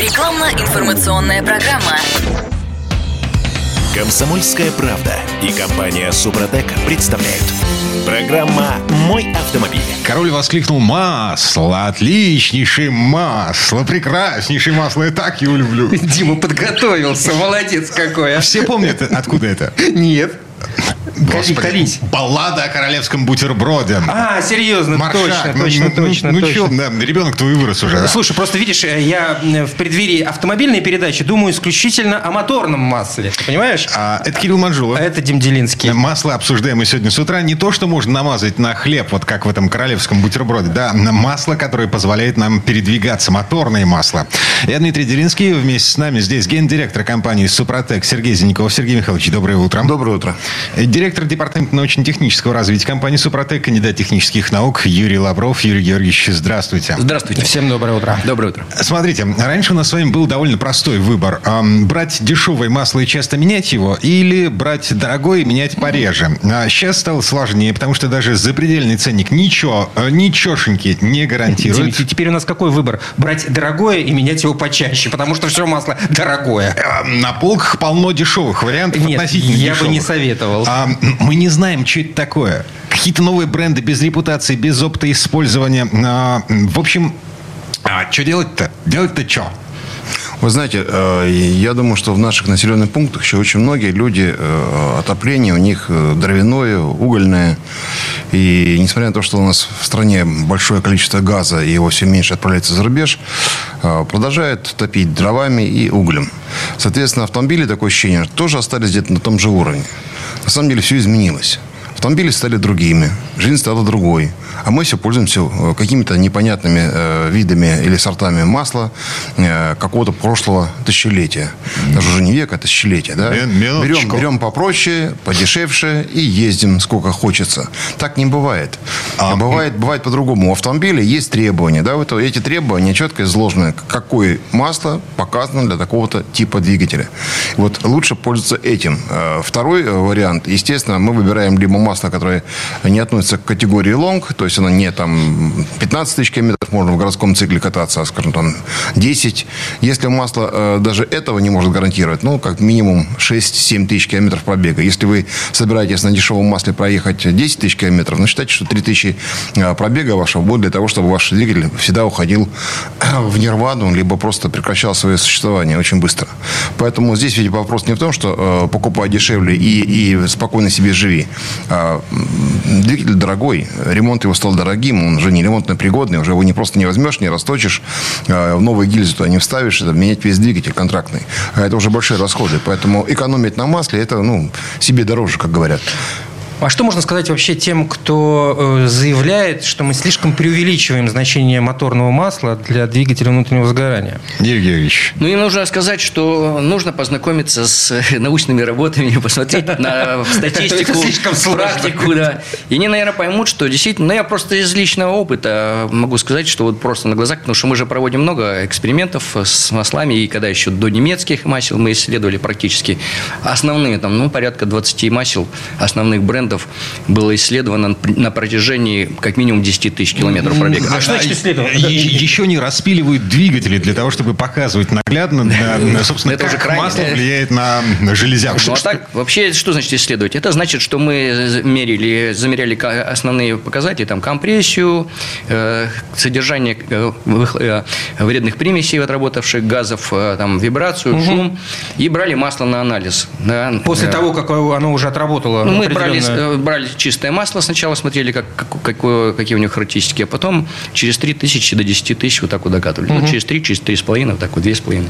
Рекламно-информационная программа. «Комсомольская правда» и компания «Супротек» представляют. Программа «Мой автомобиль». Король воскликнул: масло, отличнейшее масло, прекраснейшее масло, я так его люблю. Дима подготовился, молодец какой. Все помнят, откуда это? Нет. Господи, баллада о королевском бутерброде. А, серьезно, Маршак. Точно. Ну что, да, ребенок твой вырос уже. Да. Слушай, просто видишь, я в преддверии автомобильной передачи думаю исключительно о моторном масле. Ты понимаешь? А, это Кирилл Манжула. А это Дим Делинский. Масло обсуждаем мы сегодня с утра. Не то, что можно намазать на хлеб, вот как в этом королевском бутерброде. Да, масло, которое позволяет нам передвигаться. Моторное масло. Я Дмитрий Делинский. Вместе с нами здесь гендиректор компании «Супротек» Сергей Зинников. Сергей Михайлович, доброе утро. Доброе утро. Директор департамента научно-технического развития компании «Супротек», кандидат технических наук Юрий Лавров. Юрий Георгиевич, здравствуйте. Здравствуйте. Всем доброе утро. Доброе утро. Смотрите, раньше у нас с вами был довольно простой выбор. Брать дешевое масло и часто менять его, или брать дорогое и менять пореже. А сейчас стало сложнее, потому что даже запредельный ценник ничегошеньки не гарантирует. Дим, теперь у нас какой выбор? Брать дорогое и менять его почаще, потому что все масло дорогое. На полках полно дешевых вариантов. Нет, относительно дешевых. Я бы не советовал. Мы не знаем, что это такое. Какие-то новые бренды без репутации, без опыта использования. В общем, что делать-то? Делать-то что? Вы знаете, я думаю, что в наших населенных пунктах еще очень многие люди, отопление у них дровяное, угольное. И несмотря на то, что у нас в стране большое количество газа, и его все меньше отправляется за рубеж, продолжают топить дровами и углем. Соответственно, автомобили, такое ощущение, тоже остались где-то на том же уровне. На самом деле все изменилось. Автомобили стали другими, жизнь стала другой. А мы все пользуемся какими-то непонятными видами или сортами масла какого-то прошлого тысячелетия. Даже уже не века, а тысячелетия. Да? Берем попроще, подешевше и ездим сколько хочется. Так не бывает. Бывает по-другому. У автомобиля есть требования. Да? Эти требования четко изложены. Какое масло показано для такого-то типа двигателя. Вот лучше пользоваться этим. Второй вариант. Естественно, мы выбираем либо масло, которое не относится к категории лонг, то есть оно не там 15 тысяч километров можно в городском цикле кататься, а скажем там 10. Если масло даже этого не может гарантировать, ну как минимум 6-7 тысяч километров пробега. Если вы собираетесь на дешевом масле проехать 10 тысяч километров, ну считайте, что 3 тысячи пробега вашего будет для того, чтобы ваш двигатель всегда уходил в нирвану, либо просто прекращал свое существование очень быстро. Поэтому здесь ведь вопрос не в том, что покупай дешевле и спокойно себе живи. Двигатель дорогой, ремонт его стал дорогим, он уже не ремонтно-пригодный, уже его не просто не возьмешь, не расточишь, в новые гильзы туда не вставишь, это менять весь двигатель контрактный. А это уже большие расходы, поэтому экономить на масле, это себе дороже, как говорят. А что можно сказать вообще тем, кто заявляет, что мы слишком преувеличиваем значение моторного масла для двигателя внутреннего сгорания? Юрий Георгиевич. Им нужно сказать, что нужно познакомиться с научными работами, посмотреть на статистику, практику. И они, наверное, поймут, что действительно... Я просто из личного опыта могу сказать, что вот просто на глазах, потому что мы же проводим много экспериментов с маслами, и когда еще до немецких масел мы исследовали практически основные, порядка 20 масел, основных брендов, было исследовано на протяжении как минимум 10 тысяч километров пробега. А что значит исследовано? Еще не распиливают двигатели для того, чтобы показывать наглядно, собственно, это как масло влияет на железяку. Так, вообще, что значит исследовать? Это значит, что мы замеряли основные показатели, компрессию, содержание вредных примесей, отработавших газов, вибрацию, шум, и брали масло на анализ. После того, как оно уже отработало определенное... Брали чистое масло, сначала смотрели, какие у них характеристики, а потом через 3 тысячи до 10 тысяч вот так вот докатывали. Через 3, через 3,5, вот так вот 2,5.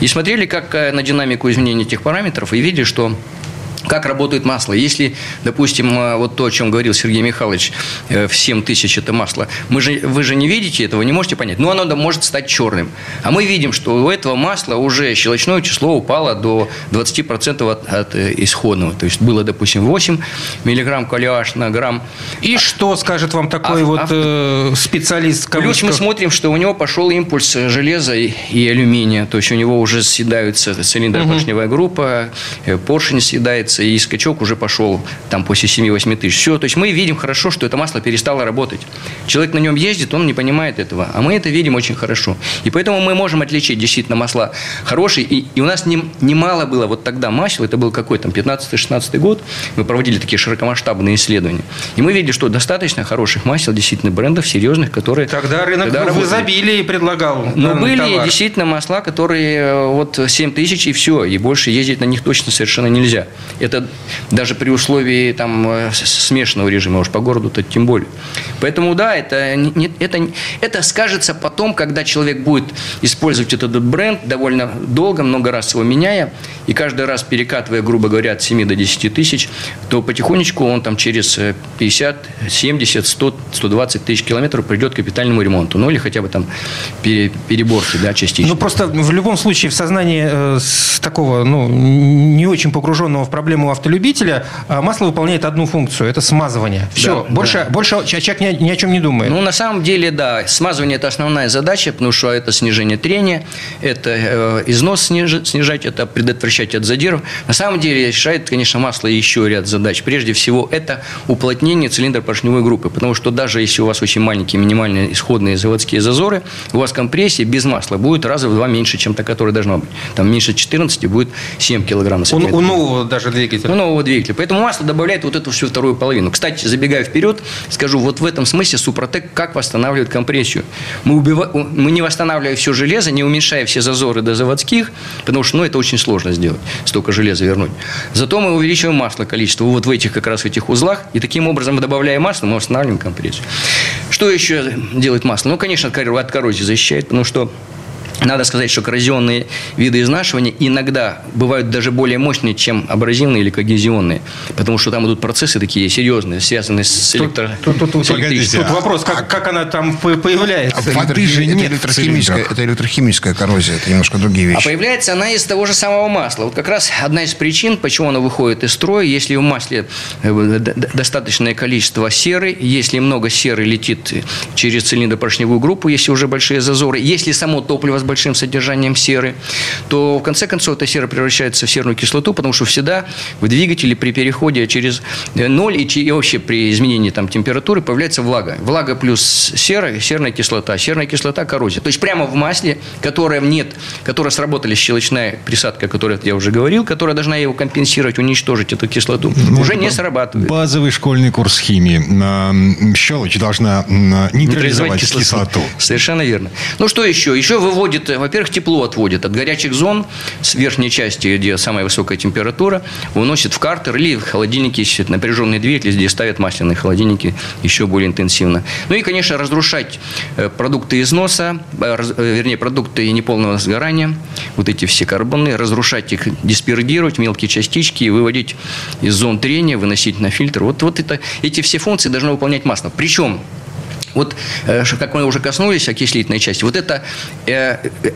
И смотрели, как на динамику изменения этих параметров, и видели, что как работает масло. Если, допустим, вот то, о чем говорил Сергей Михайлович, в 7 тысяч это масло, вы же не видите этого, не можете понять. Но оно может стать черным. А мы видим, что у этого масла уже щелочное число упало до 20% от исходного. То есть было, допустим, 8 миллиграмм калиаш на грамм. И что скажет вам такой специалист? Плюс мы смотрим, что у него пошел импульс железа и алюминия. То есть у него уже съедаются цилиндропоршневая группа, поршень съедается. месяц, и скачок уже пошел там после 7-8 тысяч. Все, то есть мы видим хорошо, что это масло перестало работать. Человек на нем ездит, он не понимает этого, а мы это видим очень хорошо. И поэтому мы можем отличить действительно масла хорошие. И у нас немало было вот тогда масел, это был какой там 15-16 год, мы проводили такие широкомасштабные исследования. И мы видели, что достаточно хороших масел, действительно брендов серьезных, которые... Тогда рынок в изобилии предлагал. Но были товар. Действительно масла, которые вот 7 тысяч и все, и больше ездить на них точно совершенно нельзя. Это даже при условии там смешанного режима, уж по городу-то тем более. Поэтому да, это скажется потом, когда человек будет использовать этот бренд довольно долго, много раз его меняя, и каждый раз перекатывая, грубо говоря, от 7 до 10 тысяч, то потихонечку он там через 50, 70, 100, 120 тысяч километров придет к капитальному ремонту. Ну, или хотя бы там переборки, да, частично. Ну, просто в любом случае в сознании такого, ну, не очень погруженного в проблему автолюбителя, масло выполняет одну функцию – это смазывание. Все, да, больше человек ни о чем не думает. Ну, на самом деле, да, смазывание – это основная задача, потому что это снижение трения, это износ снижать, это предотвращать от задиров. На самом деле решает, конечно, масло еще ряд задач. Прежде всего, это уплотнение цилиндропоршневой группы, потому что даже если у вас очень маленькие минимальные исходные заводские зазоры, у вас компрессия без масла будет раза в два меньше, чем та, которая должна быть. Там меньше 14 будет 7 килограмм. У нового даже двигателя. У нового двигателя. Поэтому масло добавляет вот эту всю вторую половину. Кстати, забегая вперед, скажу, вот в этом смысле Супротек как восстанавливает компрессию. Мы не восстанавливая все железо, не уменьшая все зазоры до заводских, потому что это очень сложно сделать, столько железа вернуть. Зато мы увеличиваем масло количество вот в этих как раз в этих узлах, и таким образом, добавляя масло, мы восстанавливаем компрессию. Что еще делает масло? Ну, конечно, от коррозии защищает, потому что надо сказать, что коррозионные виды изнашивания иногда бывают даже более мощные, чем абразивные или когезионные, потому что там идут процессы такие серьезные, связанные с электричеством. Тут вопрос, как она там появляется? Воды же нет. Это электрохимическая коррозия, это немножко другие вещи. А появляется она из того же самого масла. Вот как раз одна из причин, почему она выходит из строя, если в масле достаточное количество серы, если много серы летит через цилиндропоршневую группу, если уже большие зазоры, если само топливо с большим содержанием серы, то в конце концов эта сера превращается в серную кислоту, потому что всегда в двигателе при переходе через ноль и вообще при изменении там температуры появляется влага. Влага плюс сера, серная кислота. Серная кислота – коррозия. То есть прямо в масле, которое нет, которое сработала щелочная присадка, о которой я уже говорил, которая должна его компенсировать, уничтожить эту кислоту, уже не срабатывает. Базовый школьный курс химии. Щелочь должна нейтрализовать кислоту. Совершенно верно. Ну, что еще? Еще выводит, во-первых, тепло отводит от горячих зон с верхней части, где самая высокая температура, выносит в картер или в холодильники, если напряженные двигатели, где ставят масляные холодильники еще более интенсивно. Ну и, конечно, разрушать продукты износа, вернее, продукты неполного сгорания, вот эти все карбоны, разрушать их, диспергировать, мелкие частички и выводить из зон трения, выносить на фильтр. Эти все функции должно выполнять масло. Причем вот, как мы уже коснулись, окислительной части, вот это,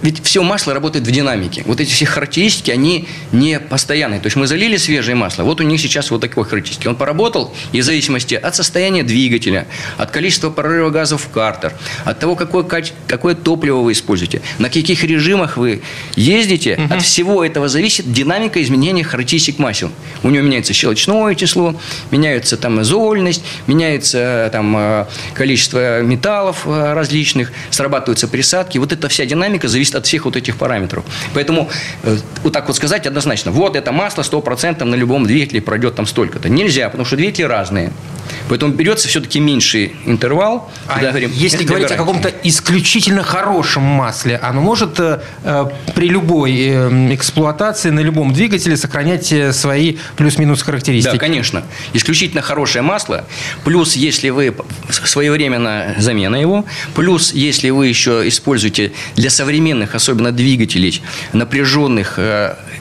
ведь все масло работает в динамике. Вот эти все характеристики, они не постоянные. То есть мы залили свежее масло, вот у них сейчас вот такой характеристики. Он поработал, и в зависимости от состояния двигателя, от количества прорыва газов в картер, от того, какое топливо вы используете, на каких режимах вы ездите, от всего этого зависит динамика изменения характеристик масел. У него меняется щелочное число, меняется там зольность, меняется там количество металлов различных, срабатываются присадки. Вот эта вся динамика зависит от всех вот этих параметров. Поэтому вот так вот сказать однозначно, вот это масло 100% на любом двигателе пройдет там столько-то. Нельзя, потому что двигатели разные. Поэтому берется все-таки меньший интервал. Если говорить о каком-то исключительно хорошем масле, оно может при любой эксплуатации на любом двигателе сохранять свои плюс-минус характеристики? Да, конечно. Исключительно хорошее масло, плюс если вы своевременно замена его, плюс если вы еще используете для современных, особенно двигателей, напряженных,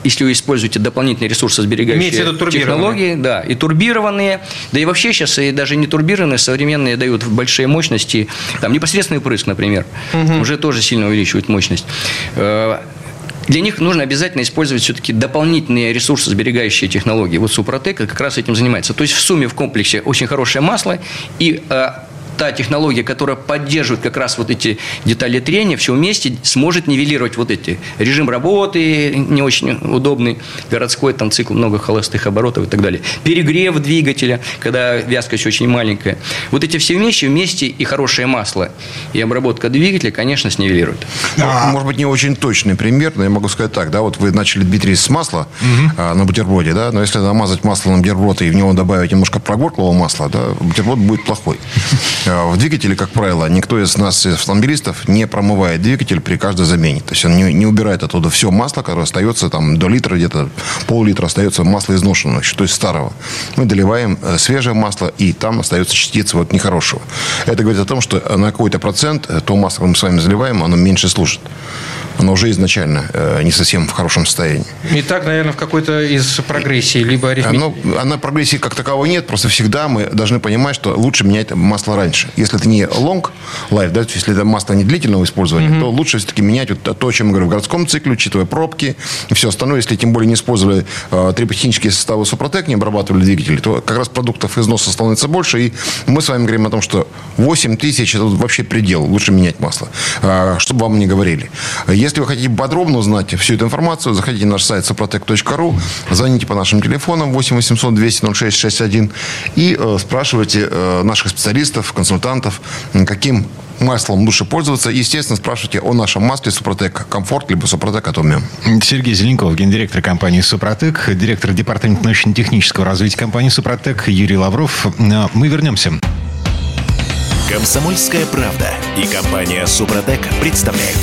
если вы используете дополнительные ресурсосберегающие технологии, да, и турбированные, да и вообще сейчас и даже не турбированные, современные дают большие мощности, там непосредственный впрыск, например, уже тоже сильно увеличивает мощность. Для них нужно обязательно использовать все-таки дополнительные ресурсосберегающие технологии. Вот Супротек как раз этим занимается. То есть в сумме, в комплексе очень хорошее масло и та технология, которая поддерживает как раз вот эти детали трения, все вместе сможет нивелировать вот эти. Режим работы не очень удобный, городской там цикл, много холостых оборотов и так далее. Перегрев двигателя, когда вязкость очень маленькая. Вот эти все вместе и хорошее масло, и обработка двигателя, конечно, снивелирует. Может быть, не очень точный пример, но я могу сказать так, да, вот вы начали, Дмитрий, с масла на бутерброде, да, но если намазать масло на бутерброд и в него добавить немножко прогорклого масла, да, бутерброд будет плохой. В двигателе, как правило, никто из нас, из автомобилистов, не промывает двигатель при каждой замене. То есть он не убирает оттуда все масло, которое остается там до литра, где-то пол-литра остается масла изношенного, то есть старого. Мы доливаем свежее масло, и там остается частица вот нехорошего. Это говорит о том, что на какой-то процент то масло, которое мы с вами заливаем, оно меньше служит. Оно уже изначально не совсем в хорошем состоянии. И так, наверное, в какой-то из прогрессий, либо арифметики. Она прогрессии как таковой нет. Просто всегда мы должны понимать, что лучше менять масло раньше. Если это не long life, да, если это масло не длительного использования, то лучше все-таки менять вот то, о чем я говорю, в городском цикле, учитывая пробки и все остальное. Если тем более не использовали трибохимические составы Супротек, не обрабатывали двигатели, то как раз продуктов износа становится больше. И мы с вами говорим о том, что 8 тысяч – это вообще предел. Лучше менять масло. Чтобы вам не говорили. Если вы хотите подробно узнать всю эту информацию, заходите на наш сайт suprotec.ru, звоните по нашим телефонам 8 800 200 06 61 и спрашивайте наших специалистов, консультантов, каким маслом лучше пользоваться. Естественно, спрашивайте о нашем масле Супротек Комфорт, либо Супротек Атомиум. Сергей Зеленков, гендиректор компании Супротек, директор департамента научно-технического развития компании Супротек Юрий Лавров. Мы вернемся. Комсомольская правда и компания Супротек представляют.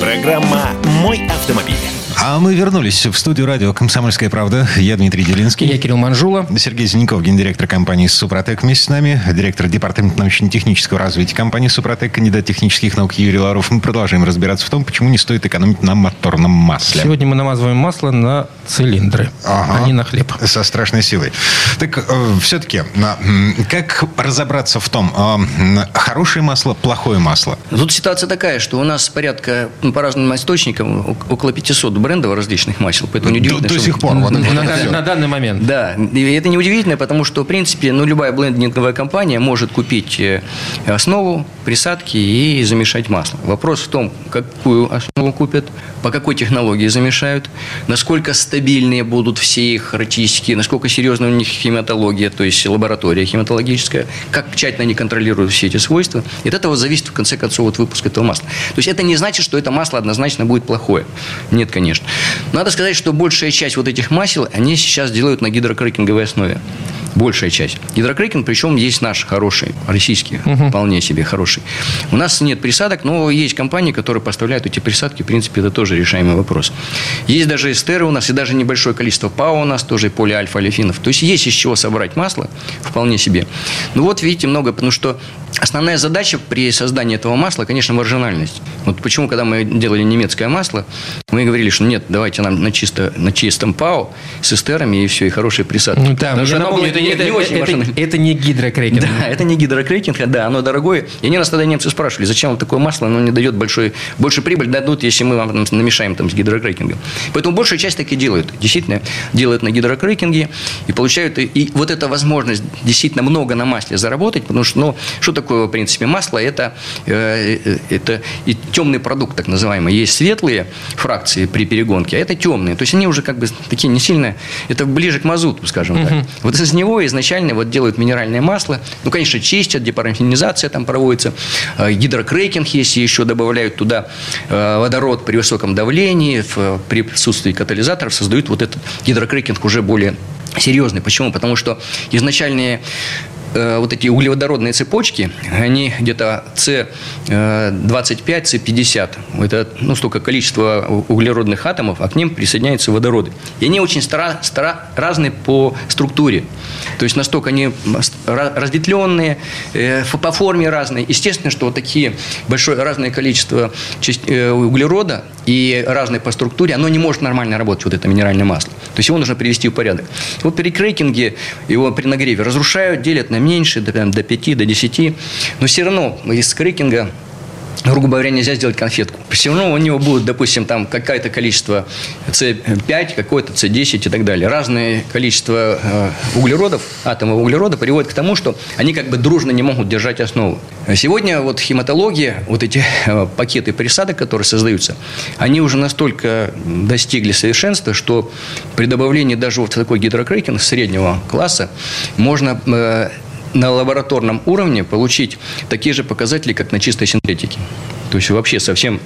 Программа «Мой автомобиль». А мы вернулись в студию радио «Комсомольская правда». Я Дмитрий Делинский. Я Кирилл Манжула. Сергей Зинников, гендиректор компании «Супротек» вместе с нами. Директор департамента научно-технического развития компании «Супротек», кандидат технических наук Юрий Лавров. Мы продолжаем разбираться в том, почему не стоит экономить на моторном масле. Сегодня мы намазываем масло на цилиндры, а не на хлеб. Со страшной силой. Так все-таки, как разобраться в том, хорошее масло, плохое масло? Тут ситуация такая, что у нас порядка, по разным источникам, около 500 брендов различных масел. Поэтому неудивительно, до сих пор. На данный момент. Да. И это неудивительно, потому что, в принципе, любая блендинговая компания может купить основу, присадки и замешать масло. Вопрос в том, какую основу купят, по какой технологии замешают, насколько стабильные будут все их характеристики, насколько серьезна у них химатология, то есть лаборатория химатологическая, как тщательно они контролируют все эти свойства. И от этого зависит, в конце концов, от выпуска этого масла. То есть это не значит, что это масло однозначно будет плохое. Нет, конечно. Надо сказать, что большая часть вот этих масел, они сейчас делают на гидрокрекинговой основе. Большая часть. Гидрокрекинг, причем есть наш хороший, российский, вполне себе хороший. У нас нет присадок, но есть компании, которые поставляют эти присадки. В принципе, это тоже решаемый вопрос. Есть даже эстеры у нас, и даже небольшое количество ПАО у нас, тоже полиальфа-олефинов. То есть есть из чего собрать масло, вполне себе. Ну вот, видите, много, потому что основная задача при создании этого масла, конечно, маржинальность. Вот почему, когда мы делали немецкое масло, мы говорили, что нет, давайте нам на чистом ПАО с эстерами и все, и хорошие присадки. Ну, там, это не гидрокрекинг. Да, это не гидрокрекинг, да, оно дорогое. И не раз тогда немцы спрашивали, зачем вам такое масло, оно не дает больше прибыль, дадут, если мы вам намешаем там с гидрокрекингом. Поэтому большую часть так и делают. Действительно, делают на гидрокрекинге и получают. И вот эта возможность действительно много на масле заработать, потому что, что такое, в принципе, масло? Это и темный продукт, так называемый. Есть светлые фракции при перегонке, а это темные. То есть они уже как бы такие не сильно, это ближе к мазуту, скажем так. Вот из него изначально вот делают минеральное масло. Ну, конечно, чистят, депарафинизация там проводится. Гидрокрекинг есть, еще добавляют туда водород при высоком давлении, при присутствии катализаторов создают вот этот гидрокрекинг уже более серьезный. Почему? Потому что изначальные вот эти углеводородные цепочки, они где-то C25, C50. Это столько количество углеродных атомов, а к ним присоединяются водороды. И они очень разные по структуре. То есть, настолько они разветвленные, по форме разные. Естественно, что вот такие разное количество углерода и разные по структуре, оно не может нормально работать, вот это минеральное масло. То есть, его нужно привести в порядок. Вот при крекинге, его при нагреве разрушают, делят на меньше, до 5, до 10. Но все равно из крекинга грубо говоря, нельзя сделать конфетку. Все равно у него будет, допустим, там какое-то количество С5, какое-то С10 и так далее. Разное количество углеродов, атомов углерода приводит к тому, что они как бы дружно не могут держать основу. Сегодня вот химатология, вот эти пакеты присадок, которые создаются, они уже настолько достигли совершенства, что при добавлении даже вот такой гидрокрекинг среднего класса можно на лабораторном уровне получить такие же показатели, как на чистой синтетике. То есть вообще совсем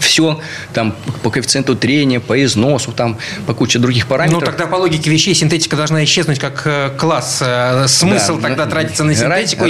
все там по коэффициенту трения, по износу, там по куче других параметров. Ну тогда по логике вещей синтетика должна исчезнуть как класс. Смысл да, тогда тратиться на синтетику?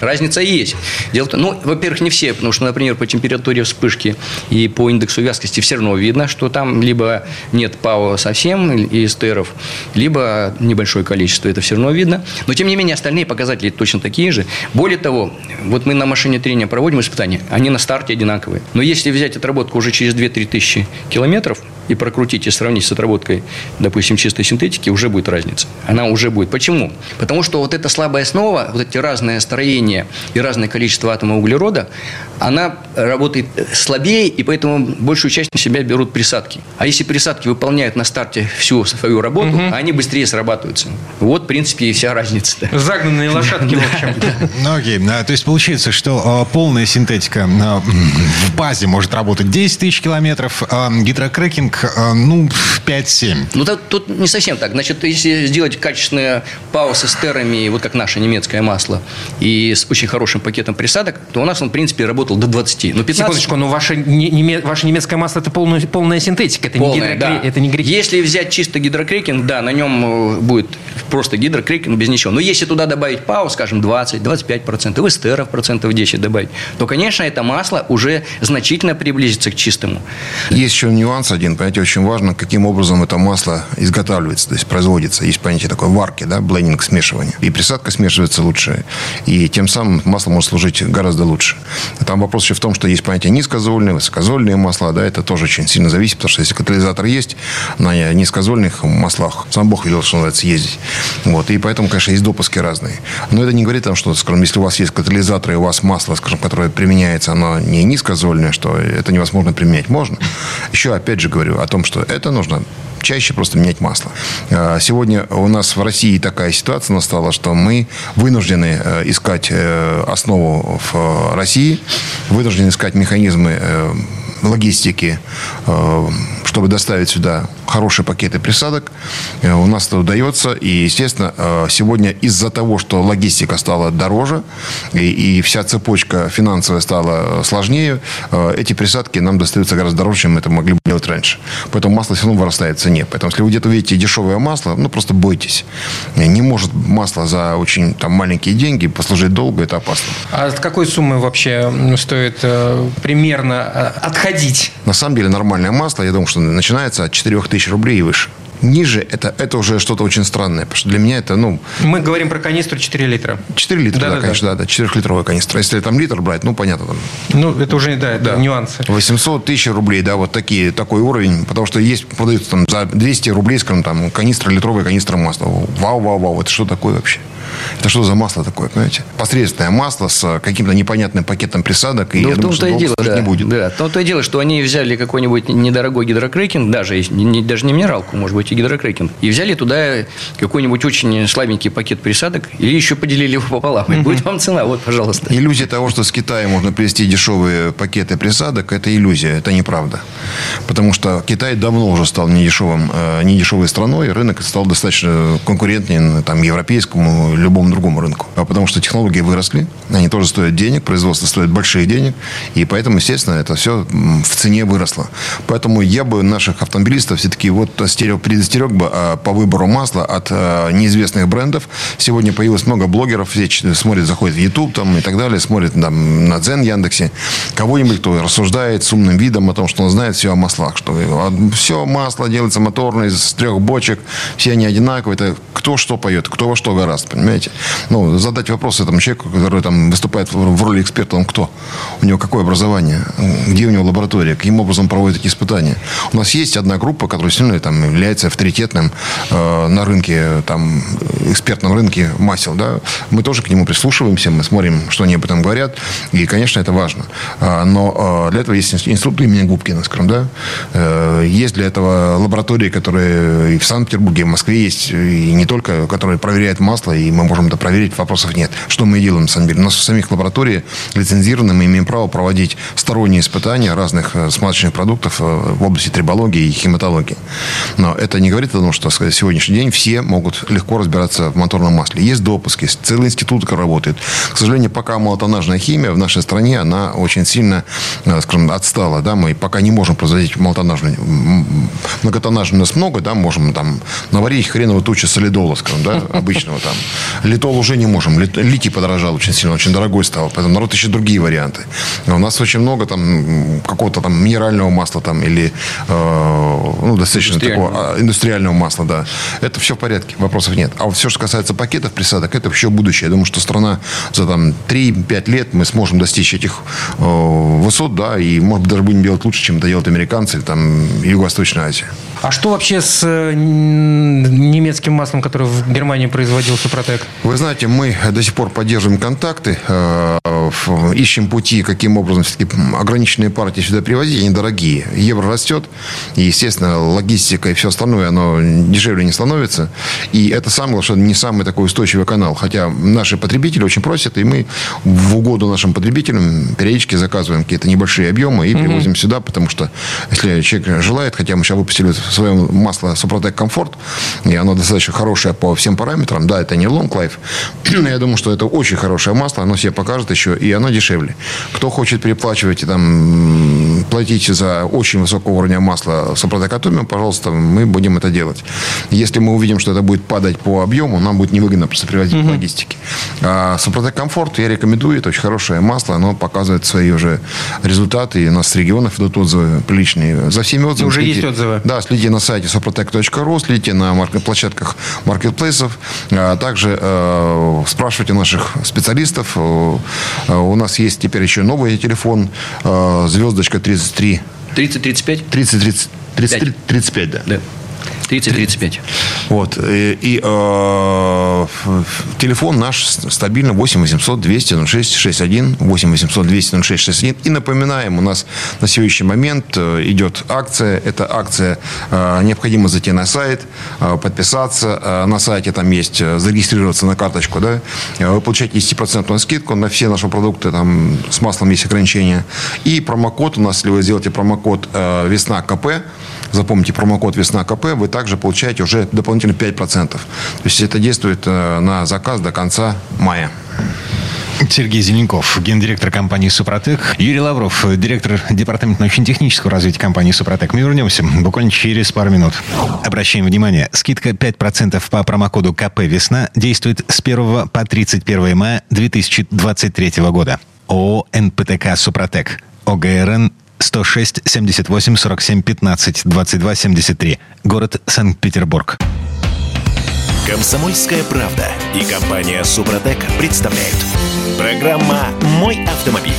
Разница есть. Дело в том, во-первых, не все, потому что, например, по температуре вспышки и по индексу вязкости все равно видно, что там либо нет ПАО совсем и эстеров, либо небольшое количество. Это все равно видно. Но тем не менее остальные показатели точно такие же. Более того, вот мы на машине трения проводим испытания, они на старте одинаковые. Но если взять отработку уже через 2-3 тысячи километров и прокрутить и сравнить с отработкой, допустим, чистой синтетики, уже будет разница. Она уже будет. Почему? Потому что вот эта слабая основа, вот эти разные строения и разное количество атомов углерода, она работает слабее, и поэтому большую часть на себя берут присадки. А если присадки выполняют на старте всю свою работу, они быстрее срабатываются. Вот, в принципе, и вся разница. Загнанные лошадки, в общем. Окей. То есть, получается, что полная синтетика в базе может работать 10 тысяч километров, гидрокрекинг 5-7. Тут не совсем так. Значит, если сделать качественное ПАО с эстерами, вот как наше немецкое масло, и с очень хорошим пакетом присадок, то у нас он, в принципе, работал до 20. Но 15... Секундочку, но ваше немецкое масло – это полная синтетика, это не гидрокрекинг. Если взять чисто гидрокрекинг, да, на нем будет просто гидрокрекинг без ничего. Но если туда добавить ПАО, скажем, 20-25%, эстеров процентов 10 добавить, то, конечно, это масло уже значительно приблизится к чистому. Есть еще нюанс один, понимаете, очень важно, каким образом это масло изготавливается, то есть производится. Есть понятие такое варки, да, блендинг, смешивание. И присадка смешивается лучше, и тем самым масло может служить гораздо лучше. Там вопрос еще в том, что есть понятие низкозольные, высокозольные масла, да, это тоже очень сильно зависит, потому что если катализатор есть на низкозольных маслах, сам Бог велел, что называется, ездить. Вот, и поэтому, конечно, есть допуски разные. Но это не говорит о том, что, скажем, если у вас есть катализатор и у вас масло, скажем, которое применяется, оно не низкозольное, что это невозможно применять. Можно. Еще, опять же, говорю, о том, что это нужно чаще просто менять масло. Сегодня у нас в России такая ситуация настала, что мы вынуждены искать основу в России, вынуждены искать механизмы логистики, чтобы доставить сюда хорошие пакеты присадок. У нас это удается. И, естественно, сегодня из-за того, что логистика стала дороже и вся цепочка финансовая стала сложнее, эти присадки нам достаются гораздо дороже, чем мы это могли бы делать раньше. Поэтому масло все равно вырастает в цене. Поэтому, если вы где-то увидите дешевое масло, просто бойтесь. Не может масло за очень маленькие деньги послужить долго, это опасно. А от какой суммы вообще стоит примерно отходить? На самом деле нормальное масло, я думаю, что начинается от 4 тысяч рублей и выше. Ниже это уже что-то очень странное. Потому что для меня это, Мы говорим про канистру 4 литра. 4 литра, да, конечно, да. 4-литровая канистра. Если там литр брать, понятно. Это уже, это нюансы. 800 тысяч рублей, такой уровень. Потому что есть, продаются за 200 рублей, скажем, литровая канистра масла. Вау, это что такое вообще? Это что за масло такое, понимаете? Посредственное масло с каким-то непонятным пакетом присадок, и я думаю, что долго служить не будет. Да, то и дело, что они взяли какой-нибудь недорогой гидрокрекинг, даже не минералку, может быть, и гидрокрекинг, и взяли туда какой-нибудь очень слабенький пакет присадок, или еще поделили его пополам, и будет вам цена, вот, пожалуйста. Иллюзия того, что с Китая можно привезти дешевые пакеты присадок, это иллюзия, это неправда. Потому что Китай давно уже стал недешевой страной, рынок стал достаточно конкурентен европейскому, любому другому рынку. Потому что технологии выросли, они тоже стоят денег, производство стоит больших денег, и поэтому, естественно, это все в цене выросло. Поэтому я бы наших автомобилистов все-таки предостерег бы по выбору масла от неизвестных брендов. Сегодня появилось много блогеров, все смотрят, заходят в YouTube и так далее, смотрят на Дзен, Яндексе, кого-нибудь, кто рассуждает с умным видом о том, что он знает все о маслах, что все масло делается моторное из 3 бочек, все они одинаковые, это кто что поет, кто во что горазд, понимаете? Ну, задать вопрос этому человеку, который там выступает в роли эксперта, он кто? У него какое образование? Где у него лаборатория? Каким образом проводят эти испытания? У нас есть одна группа, которая сильно там является авторитетным на рынке, там, экспертном рынке масел, да? Мы тоже к нему прислушиваемся, мы смотрим, что они об этом говорят, и, конечно, это важно. Но для этого есть институт имени Губкина, скажем, да? Есть для этого лаборатории, которые и в Санкт-Петербурге, и в Москве есть, и не только, которые проверяют масло, и мы можем это проверить, вопросов нет. Что мы и делаем, на самом деле. У нас в самих лабораториях лицензированы, мы имеем право проводить сторонние испытания разных смазочных продуктов в области трибологии и химатологии. Но это не говорит о том, что, сказать, сегодняшний день все могут легко разбираться в моторном масле. Есть допуски, есть целый институт, который работает. К сожалению, пока малотоннажная химия в нашей стране, она очень сильно, скажем, отстала. Да? Мы пока не можем производить малотоннажную. Многотоннажную у нас много, да, можем там наварить хреновую тучу солидола, скажем, да, обычного там. Литол уже не можем. Литий подорожал очень сильно, очень дорогой стал. Поэтому народ ищет другие варианты. Но у нас очень много там какого-то там минерального масла там или ну, достаточно такого индустриального масла, да. Это все в порядке, вопросов нет. А вот все, что касается пакетов присадок, это все будущее. Я думаю, что страна за там 3-5 лет мы сможем достичь этих высот, да, и, может быть, даже будем делать лучше, чем это делают американцы или там Юго-Восточная Азия. А что вообще с немецким маслом, которое в Германии производил Супротек? Вы знаете, мы до сих пор поддерживаем контакты, ищем пути, каким образом все-таки ограниченные партии сюда привозить, они дорогие. Евро растет, и, естественно, логистика и все остальное, оно дешевле не становится. И это самое, что не самый такой устойчивый канал. Хотя наши потребители очень просят, и мы в угоду нашим потребителям периодически заказываем какие-то небольшие объемы и привозим сюда, потому что если человек желает, хотя мы сейчас выпустили свое масло Супротек Комфорт, и оно достаточно хорошее по всем параметрам. Да, это не Long Life, но я думаю, что это очень хорошее масло, оно себе покажет еще, и оно дешевле. Кто хочет переплачивать и там платить за очень высокого уровня масла Супротек Атомиум, пожалуйста, мы будем это делать. Если мы увидим, что это будет падать по объему, нам будет невыгодно просто привозить логистики. А Супротек Комфорт я рекомендую, это очень хорошее масло, оно показывает свои уже результаты, и у нас с регионов идут отзывы приличные. За всеми отзывами. Уже есть отзывы? Да, следите на сайте suprotec.ru, следите на площадках маркетплейсов, а также спрашивайте наших специалистов. У нас есть теперь еще новый телефон, звездочка 33. 30-35? 30-35, да. 30-35. Вот. И телефон наш стабильно 8-800-200-06-61, 8-800-200-06-61. И напоминаем, у нас на сегодняшний момент идет акция. Эта акция, необходимо зайти на сайт, подписаться. На сайте там есть зарегистрироваться на карточку. Да? Вы получаете 10% скидку на все наши продукты. Там с маслом есть ограничения. И промокод у нас, если вы сделаете промокод «Весна КП», запомните, промокод «Весна КП», вы также получаете уже дополнительно 5%. То есть это действует на заказ до конца мая. Сергей Зеленков, гендиректор компании «Супротек». Юрий Лавров, директор департамента научно-технического развития компании «Супротек». Мы вернемся буквально через пару минут. Обращаем внимание, скидка 5% по промокоду «КП Весна» действует с 1 по 31 мая 2023 года. ООО «НПТК Супротек». ОГРН 106 78 47 15 22 73. Город Санкт-Петербург. Комсомольская правда и компания «Супротек» представляют. Программа «Мой автомобиль».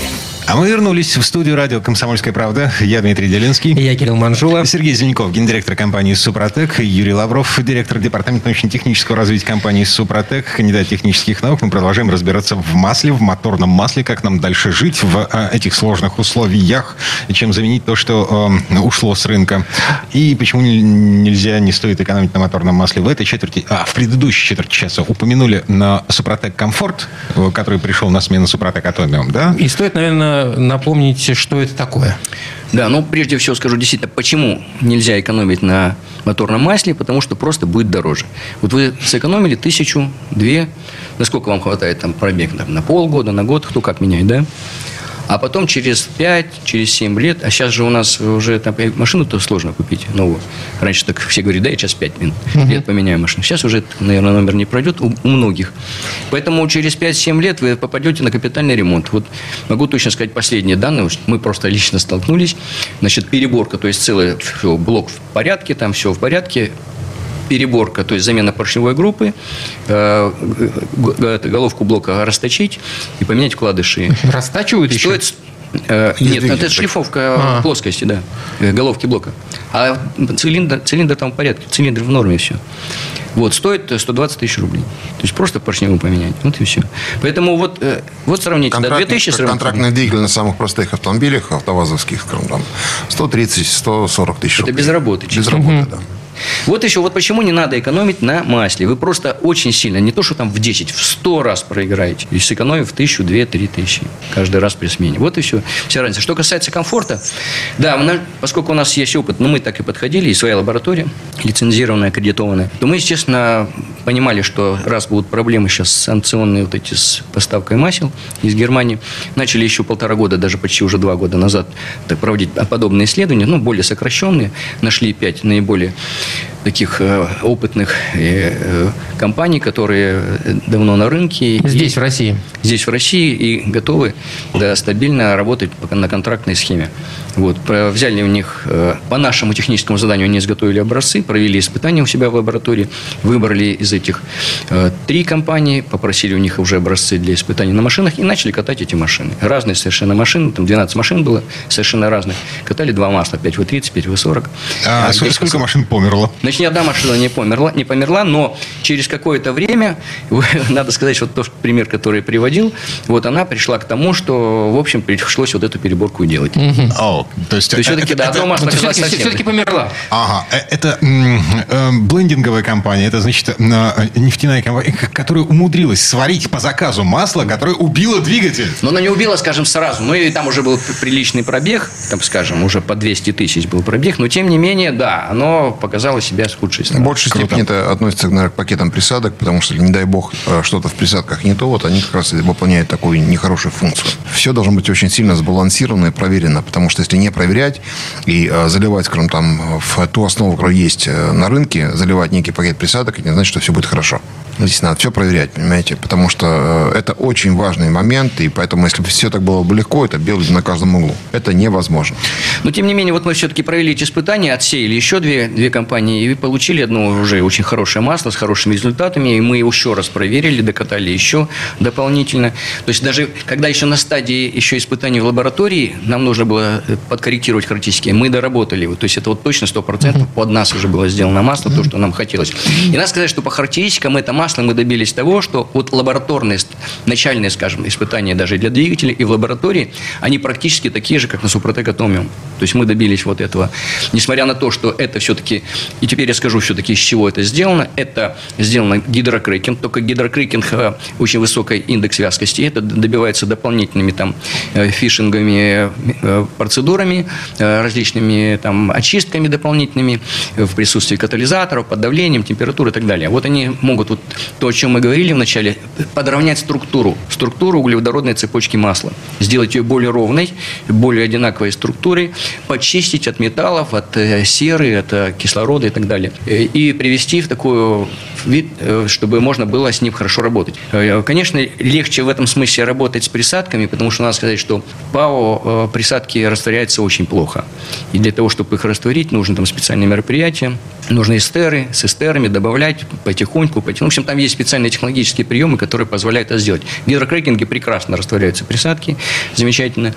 А мы вернулись в студию радио «Комсомольская правда». Я Дмитрий Делинский. Я Кирилл Манжула. Сергей Зеленков, гендиректор компании «Супротек». Юрий Лавров, директор департамента научно-технического развития компании «Супротек», кандидат технических наук. Мы продолжаем разбираться в масле, в моторном масле, как нам дальше жить в этих сложных условиях, и чем заменить то, что ушло с рынка. И почему нельзя, не стоит экономить на моторном масле. В этой четверти, в предыдущей четверти часа упомянули на «Супротек Комфорт», который пришел на смену «Супротек Атомиум», да? И стоит, наверное, напомните, что это такое. Да, ну, прежде всего скажу действительно, почему нельзя экономить на моторном масле, потому что просто будет дороже. Вот вы сэкономили 1000, 2000, насколько вам хватает там пробег, там, на полгода, на год, кто как меняет, да? А потом через 5, через 7 лет, а сейчас же у нас уже там машину-то сложно купить новую. Раньше так все говорили, да, я сейчас 5 минут, лет поменяю машину. Сейчас уже, наверное, номер не пройдет у многих. Поэтому через 5-7 лет вы попадете на капитальный ремонт. Вот могу точно сказать последние данные, мы просто лично столкнулись. Значит, переборка, то есть целый блок в порядке, там все в порядке. переборка, то есть замена поршневой группы, головку блока расточить и поменять вкладыши. Растачивают еще? Нет, это шлифовка плоскости, да, головки блока. А цилиндр там в порядке, цилиндр в норме, все. Вот, стоит 120 тысяч рублей. То есть просто поршневую поменять. Вот и все. Поэтому вот сравните. Да, 2000 сравните. Контрактный двигатель на самых простых автомобилях, автовазовских, 130-140 тысяч рублей. Это без работы. Без работы, да. Вот еще, вот почему не надо экономить на масле. Вы просто очень сильно, не то, что там в 10, в 100 раз проиграете. И сэкономив 1000, 2, 3 тысячи каждый раз при смене. Вот и все. Вся разница. Что касается комфорта, да, поскольку у нас есть опыт, но мы так и подходили, и своя лаборатория, лицензированная, аккредитованная, то мы, естественно, понимали, что раз будут проблемы сейчас санкционные вот эти с поставкой масел из Германии, начали еще 1,5 года, даже почти уже 2 года назад так, проводить подобные исследования, ну, более сокращенные, нашли 5 наиболее таких опытных компаний, которые давно на рынке. Здесь, в России. Здесь, в России, и готовы, да, стабильно работать на контрактной схеме. Вот. Взяли у них, по нашему техническому заданию, они изготовили образцы, провели испытания у себя в лаборатории, выбрали из этих 3 компании, попросили у них уже образцы для испытаний на машинах и начали катать эти машины. Разные совершенно машины, там 12 машин было, совершенно разных. Катали 2 масла, 5 В30, 5 В40. А сколько машин померло? Значит, ни одна машина не померла, но через какое-то время, надо сказать, вот тот пример, который я приводил, вот она пришла к тому, что, в общем, пришлось вот эту переборку делать. Mm-hmm. То есть все-таки, да, одно масло оказалось совсем. Все-таки померла. Ага. Это блендинговая компания, это, значит, нефтяная компания, которая умудрилась сварить по заказу масло, которое убило двигатель. Но она не убила, скажем, сразу. Ну, и там уже был приличный пробег, там, скажем, уже по 200 тысяч был пробег, но, тем не менее, да, оно показало себя с худшей стороны. В большей степени это относится, наверное, к пакетам присадок, потому что, не дай бог, что-то в присадках не то, вот они как раз выполняют такую нехорошую функцию. Все должно быть очень сильно сбалансировано и проверено, потому что если не проверять и заливать, скажем, там, в ту основу, которая есть на рынке, заливать некий пакет присадок, это не значит, что все будет хорошо. Здесь надо все проверять, понимаете, потому что это очень важный момент, и поэтому, если бы все так было бы легко, это белый на каждом углу. Это невозможно. Но, тем не менее, вот мы все-таки провели эти испытания, отсеяли еще две компании, и получили одно уже очень хорошее масло с хорошими результатами, и мы его еще раз проверили, докатали еще дополнительно. То есть, даже когда еще на стадии еще испытаний в лаборатории, нам нужно было подкорректировать характеристики, мы доработали его. То есть, это вот точно 100% под нас уже было сделано масло, то, что нам хотелось. И надо сказать, что по характеристикам это масло мы добились того, что вот лабораторные, начальные, скажем, испытания даже для двигателя и в лаборатории, они практически такие же, как на Супротек Атомиум. То есть, мы добились вот этого. Несмотря на то, что это все-таки... И теперь я скажу все-таки, из чего это сделано. Это сделано гидрокрекинг. Только гидрокрекинг очень высокий индекс вязкости. Это добивается дополнительными там фишинговыми процедурами, различными там очистками дополнительными в присутствии катализаторов, под давлением, температуры и так далее. Вот они могут, вот то, о чем мы говорили вначале, подровнять структуру углеводородной цепочки масла. Сделать ее более ровной, более одинаковой структурой, почистить от металлов, от серы, от кислорода и так далее. И привести в такой вид, чтобы можно было с ним хорошо работать. Конечно, легче в этом смысле работать с присадками, потому что надо сказать, что в ПАО присадки растворяются очень плохо. И для того, чтобы их растворить, нужно там специальные мероприятия, нужны эстеры, с эстерами добавлять потихоньку. В общем, там есть специальные технологические приемы, которые позволяют это сделать. В гидрокрекинге прекрасно растворяются присадки, замечательно.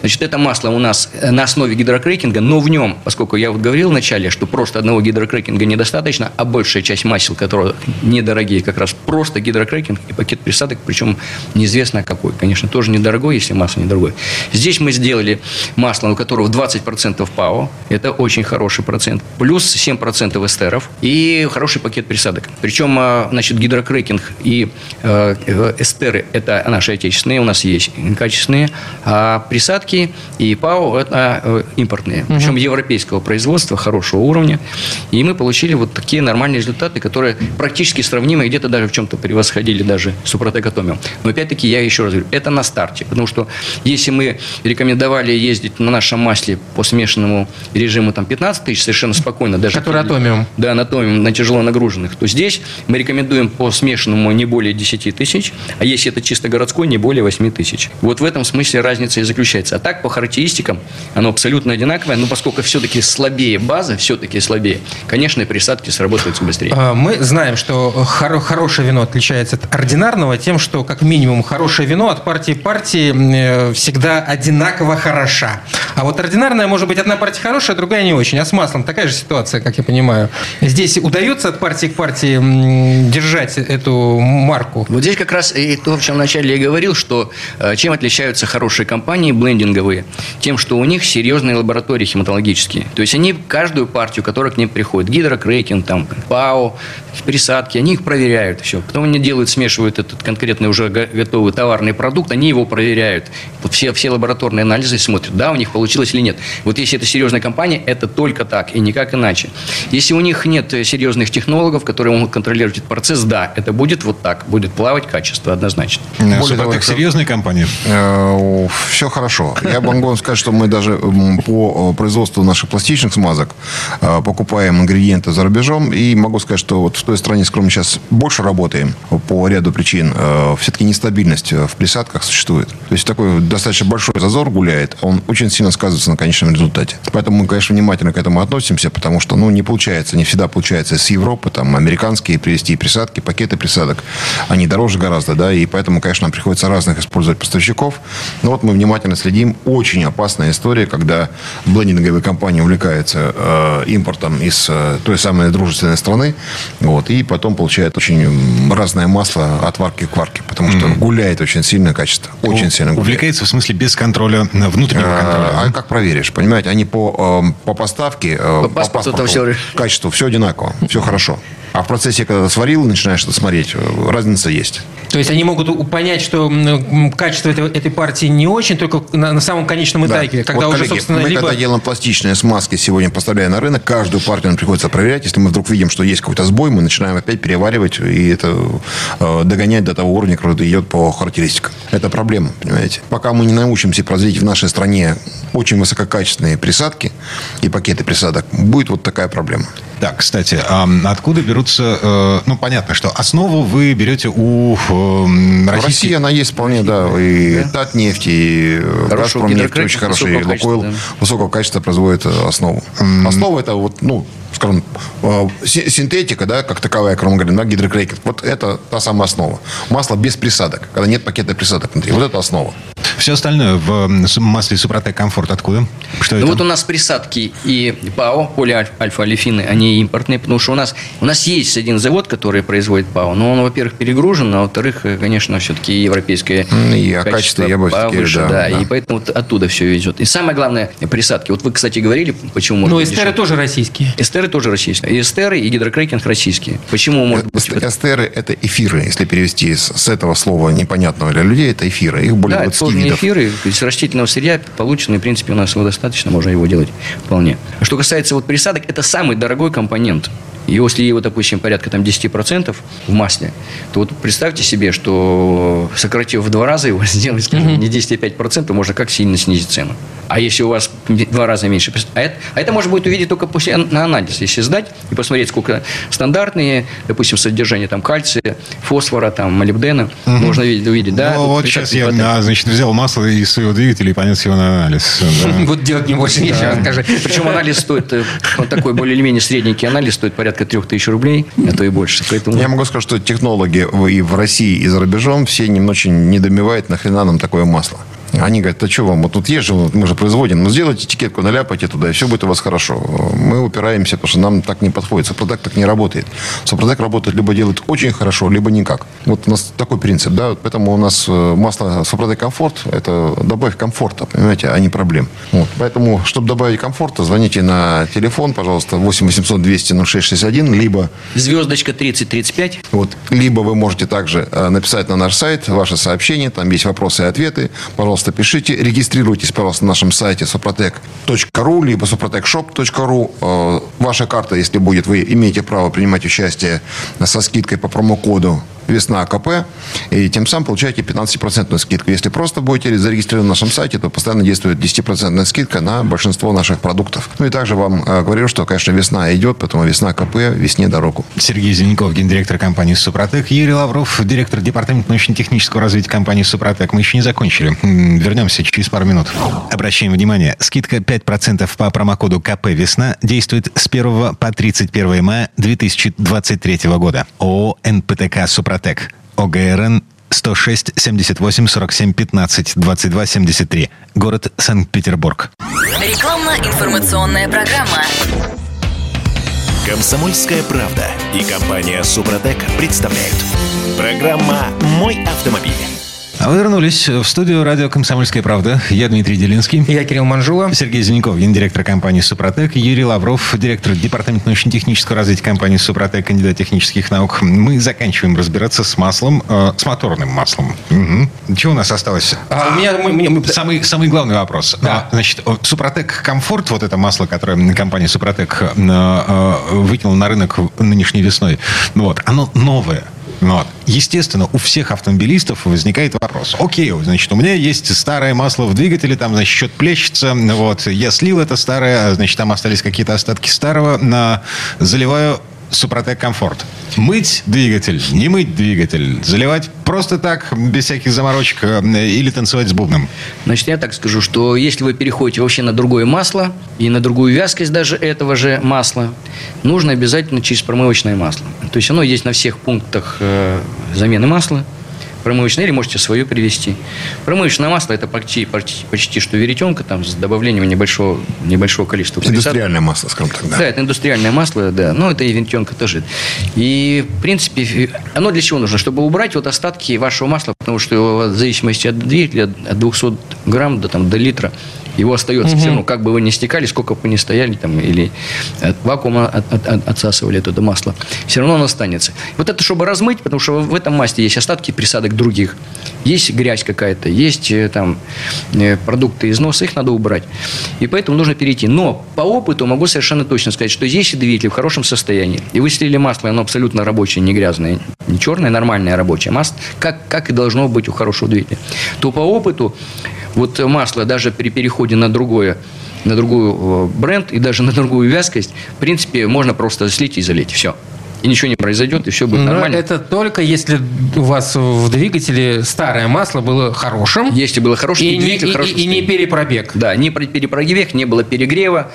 Значит, это масло у нас на основе гидрокрекинга, но в нем, поскольку я вот говорил вначале, что просто одного гидрокрекинга недостаточно, а большая часть масел, которые недорогие, как раз просто гидрокрекинг и пакет присадок, причем неизвестно какой. Конечно, тоже недорогой, если масло недорогое. Здесь мы сделали масло, у которого 20% ПАО, это очень хороший процент, плюс 7% эстеров и хороший пакет присадок. Причем, значит, гидрокрекинг и эстеры – это наши отечественные, у нас есть качественные, а присадки и ПАО – это импортные, причем европейского производства, хорошего уровня. И мы получили вот такие нормальные результаты, результаты, которые практически сравнимы, где-то даже в чем-то превосходили даже Супротек Атомиум. Но опять-таки я еще раз говорю, это на старте, потому что если мы рекомендовали ездить на нашем масле по смешанному режиму там 15 тысяч совершенно спокойно, даже который Атомиум, да, на Атомиум, на тяжело нагруженных, то здесь мы рекомендуем по смешанному не более 10 тысяч, а если это чисто городской, не более 8 тысяч. Вот в этом смысле разница и заключается. А так по характеристикам оно абсолютно одинаковое, но поскольку все-таки слабее база, все-таки слабее, конечно, и присадки сработаются быстрее. Мы знаем, что хорошее вино отличается от ординарного тем, что как минимум хорошее вино от партии к партии всегда одинаково хороша. А вот ординарное, может быть, одна партия хорошая, другая не очень. А с маслом такая же ситуация, как я понимаю. Здесь удается от партии к партии держать эту марку? Вот здесь как раз и то, о чем вначале я говорил, что чем отличаются хорошие компании блендинговые? Тем, что у них серьезные лаборатории хематологические. То есть они каждую партию, которая к ним приходит, гидрокрекинг, там, ПАО, присадки, они их проверяют все. Потом они делают, смешивают этот конкретный уже готовый товарный продукт, они его проверяют. Все лабораторные анализы смотрят, да, у них получилось или нет. Вот если это серьезная компания, это только так и никак иначе. Если у них нет серьезных технологов, которые могут контролировать этот процесс, да, это будет вот так, будет плавать качество однозначно. Супротек серьезная компания? Все хорошо. Я могу вам сказать, что мы даже по производству наших пластичных смазок покупаем ингредиенты за рубежом. И могу сказать, что вот в той стране, с которой мы сейчас больше работаем по ряду причин, все-таки нестабильность в присадках существует. То есть такой достаточно большой зазор гуляет, он очень сильно сказывается на конечном результате. Поэтому мы, конечно, внимательно к этому относимся, потому что не получается, не всегда получается с Европы, там, американские привезти присадки, пакеты присадок. Они дороже гораздо, да, и поэтому, конечно, нам приходится разных использовать поставщиков. Но вот мы внимательно следим. Очень опасная история, когда блендинговые компании увлекаются импортом из той самой дружественной страны, вот, и потом получают очень разное масло от варки к варке, потому что гуляет очень сильное качество. Очень сильно гуляет. Увлекается в смысле без контроля, внутреннего контроля. А как проверишь, понимаете? Они по поставке, по паспорту, качеству, все одинаково, все хорошо. А в процессе, когда сварил, начинаешь это смотреть, разница есть. То есть они могут понять, что качество этой партии не очень, только на самом конечном этапе. Да. Когда вот, уже, коллеги, собственно, мы когда делаем пластичные смазки, сегодня поставляя на рынок, каждую партию нам приходится проверять. Если мы вдруг видим, что есть какой-то сбой, мы начинаем опять переваривать и это догонять до того уровня, который идет по характеристикам. Это проблема, понимаете? Пока мы не научимся производить в нашей стране очень высококачественные присадки и пакеты присадок, будет вот такая проблема. Да, кстати, а откуда берутся... Ну, понятно, что основу вы берете у российских... В России она есть вполне, да. И Татнефть, и Газпром нефть очень хорошие. И Лукоил высокого качества производит основу. Основа это вот, скажем, синтетика, да, как таковая, как мы говорим, да, гидрокрекинг. Вот это та самая основа. Масло без присадок, когда нет пакета присадок внутри. Вот это основа. Все остальное в масле Супротек Комфорт откуда? Что это? Вот у нас присадки и ПАО, полиальфа-олефины, они импортные, потому что у нас есть один завод, который производит ПАО, но он, во-первых, перегружен, а во-вторых, конечно, все-таки европейское качество повыше, и поэтому вот оттуда все везет. И самое главное, присадки. Вот вы, кстати, говорили, почему можно... Но эстеры тоже российские. Эстеры тоже российские. И эстеры, и гидрокрекинг российские. Почему можно... Эстеры – это эфиры, если перевести с этого слова непонятного для людей, это эфиры. Их более 20 видов. Эфиры из растительного сырья получены, в принципе, у нас его достаточно, можно его делать вполне. Что касается вот присадок, это самый дорогой компонент. И если его, допустим, порядка там, 10% в масле, то вот представьте себе, что сократив в 2 раза его, сделать, скажем, не 10, а 5%, можно как сильно снизить цену. А если у вас в 2 раза меньше... А это можно будет увидеть только после на анализ. Если сдать и посмотреть, сколько стандартные, допустим, содержание там, кальция, фосфора, там, молибдена, можно увидеть. Да, ну, вот сейчас я взял масло из своего двигателя и понес его на анализ. Вот делать не больше нечего, скажи. Причем анализ стоит, вот такой более или менее средненький анализ стоит порядка 3000 рублей, а то и больше. Поэтому... Я могу сказать, что технологи и в России, и за рубежом все очень недоумевают, нахрена нам такое масло. Они говорят, а что вам, вот тут есть же, мы же производим, сделайте этикетку, наляпайте туда, и все будет у вас хорошо. Мы упираемся, потому что нам так не подходит. Супротек так не работает. Супротек работает, либо делает очень хорошо, либо никак. Вот у нас такой принцип, да, поэтому у нас масло Супротек Комфорт, это добавь комфорта, понимаете, а не проблем. Вот. Поэтому, чтобы добавить комфорта, звоните на телефон, пожалуйста, 8-800-200-0661, либо... Звездочка 3035. Вот, либо вы можете также написать на наш сайт ваше сообщение, там есть вопросы и ответы, пожалуйста, пожалуйста, пишите. Регистрируйтесь, пожалуйста, на нашем сайте suprotec.ru, либо suprotecshop.ru. Ваша карта, если будет, вы имеете право принимать участие со скидкой по промокоду «Весна АКП», и тем самым получаете 15% скидку. Если просто будете зарегистрированы на нашем сайте, то постоянно действует 10% скидка на большинство наших продуктов. Ну и также вам говорю, что, конечно, весна идет, поэтому «Весна АКП», весне дорогу. Сергей Зеленков, гендиректор компании «Супротек», Юрий Лавров, директор департамента научно-технического развития компании «Супротек». Мы еще не закончили. Вернемся через пару минут. Обращаем внимание, скидка 5% по промокоду КП «Весна» действует с 1 по 31 мая 2023 года. ООО «НПТК Супротек». ОГРН 106 78 47 15 22 73. Город Санкт-Петербург. Рекламно-информационная программа. Комсомольская правда и компания Супротек представляют. Программа «Мой автомобиль». А вы вернулись в студию радио «Комсомольская правда». Я Дмитрий Делинский. Я Кирилл Манжула. Сергей Зинников, гендиректор компании «Супротек». Юрий Лавров, директор департамента научно-технического развития компании «Супротек», кандидат технических наук. Мы заканчиваем разбираться с маслом, с моторным маслом. Угу. Чего у нас осталось? Самый главный вопрос. Да. Значит, «Супротек Комфорт», вот это масло, которое компания «Супротек» выкинула на рынок нынешней весной, вот, оно новое. Вот. Естественно, у всех автомобилистов возникает вопрос. Окей, значит, у меня есть старое масло в двигателе, там, значит, что-то плещется. Вот. Я слил это старое, значит, там остались какие-то остатки старого. Заливаю «Супротек Комфорт». Мыть двигатель, не мыть двигатель, заливать просто так, без всяких заморочек, или танцевать с бубном? Значит, я так скажу, что если вы переходите вообще на другое масло и на другую вязкость даже этого же масла, нужно обязательно через промывочное масло. То есть оно есть на всех пунктах замены масла. Промывочное, или можете свое привезти. Промывочное масло – это почти что веретенка, там, с добавлением небольшого количества пресата. Индустриальное масло, скажем так, да? Да, это индустриальное масло, да. Но это и веретенка тоже. И, в принципе, оно для чего нужно? Чтобы убрать вот остатки вашего масла, потому что в зависимости от двигателя, от 200 грамм до литра, его остается все равно, как бы вы ни стекали, сколько бы вы ни стояли, там, или от вакуума отсасывали это масло, все равно оно останется. Вот это, чтобы размыть, потому что в этом масле есть остатки присадок других. Есть грязь какая-то, есть там продукты износа, их надо убрать. И поэтому нужно перейти. Но по опыту могу совершенно точно сказать, что если двигатель в хорошем состоянии, и вы слили масло, оно абсолютно рабочее, не грязное, не черное, нормальное рабочее масло, как и должно быть у хорошего двигателя, то по опыту вот масло даже при переходе на другой бренд и даже на другую вязкость, в принципе, можно просто слить и залить. Все. И ничего не произойдет, и все будет нормально. Это только если у вас в двигателе старое масло было хорошим. Если было хорошим, и двигатель хорошо стоит. И не перепробег. Да, не перепробег, не было перегрева.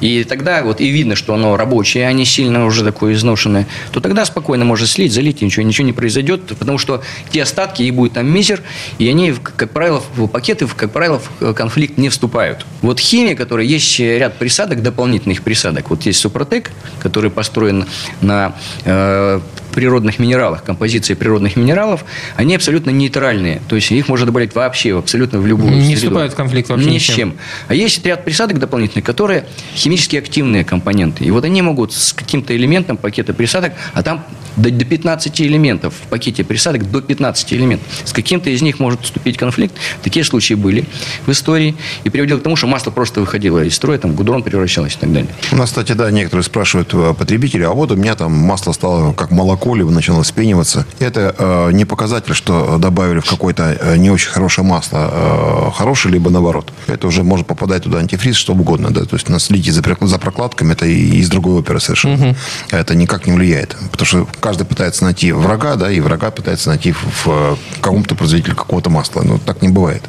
И тогда вот и видно, что оно рабочее, а не сильно уже такое изношенное. То тогда спокойно можно слить, залить, и ничего не произойдет. Потому что те остатки, и будет там мизер, и они, как правило, в пакеты, как правило, в конфликт не вступают. Вот химия, которая есть ряд присадок, дополнительных присадок. Вот есть Супротек, который построен на природных минералах, композиции природных минералов, они абсолютно нейтральные. То есть их можно добавлять вообще абсолютно в любую среду. Не вступают в конфликт вообще ни с чем. А есть ряд присадок дополнительных, которые химически активные компоненты. И вот они могут с каким-то элементом пакета присадок, а там до 15 элементов, в пакете присадок до 15 элементов. С каким-то из них может вступить конфликт. Такие случаи были в истории. И приводило к тому, что масло просто выходило из строя, там гудрон превращалось и так далее. У нас, кстати, да, некоторые спрашивают потребители, а вот у меня там масло стало как молоко, либо начало спениваться. Это не показатель, что добавили в какое-то не очень хорошее масло, хорошее, либо наоборот. Это уже может попадать туда антифриз, что угодно. Да? То есть следите за прокладками, это и из другой оперы совершенно. Угу. Это никак не влияет. Потому что каждый пытается найти врага, да, и врага пытается найти в каком-то производителе какого-то масла. Но так не бывает.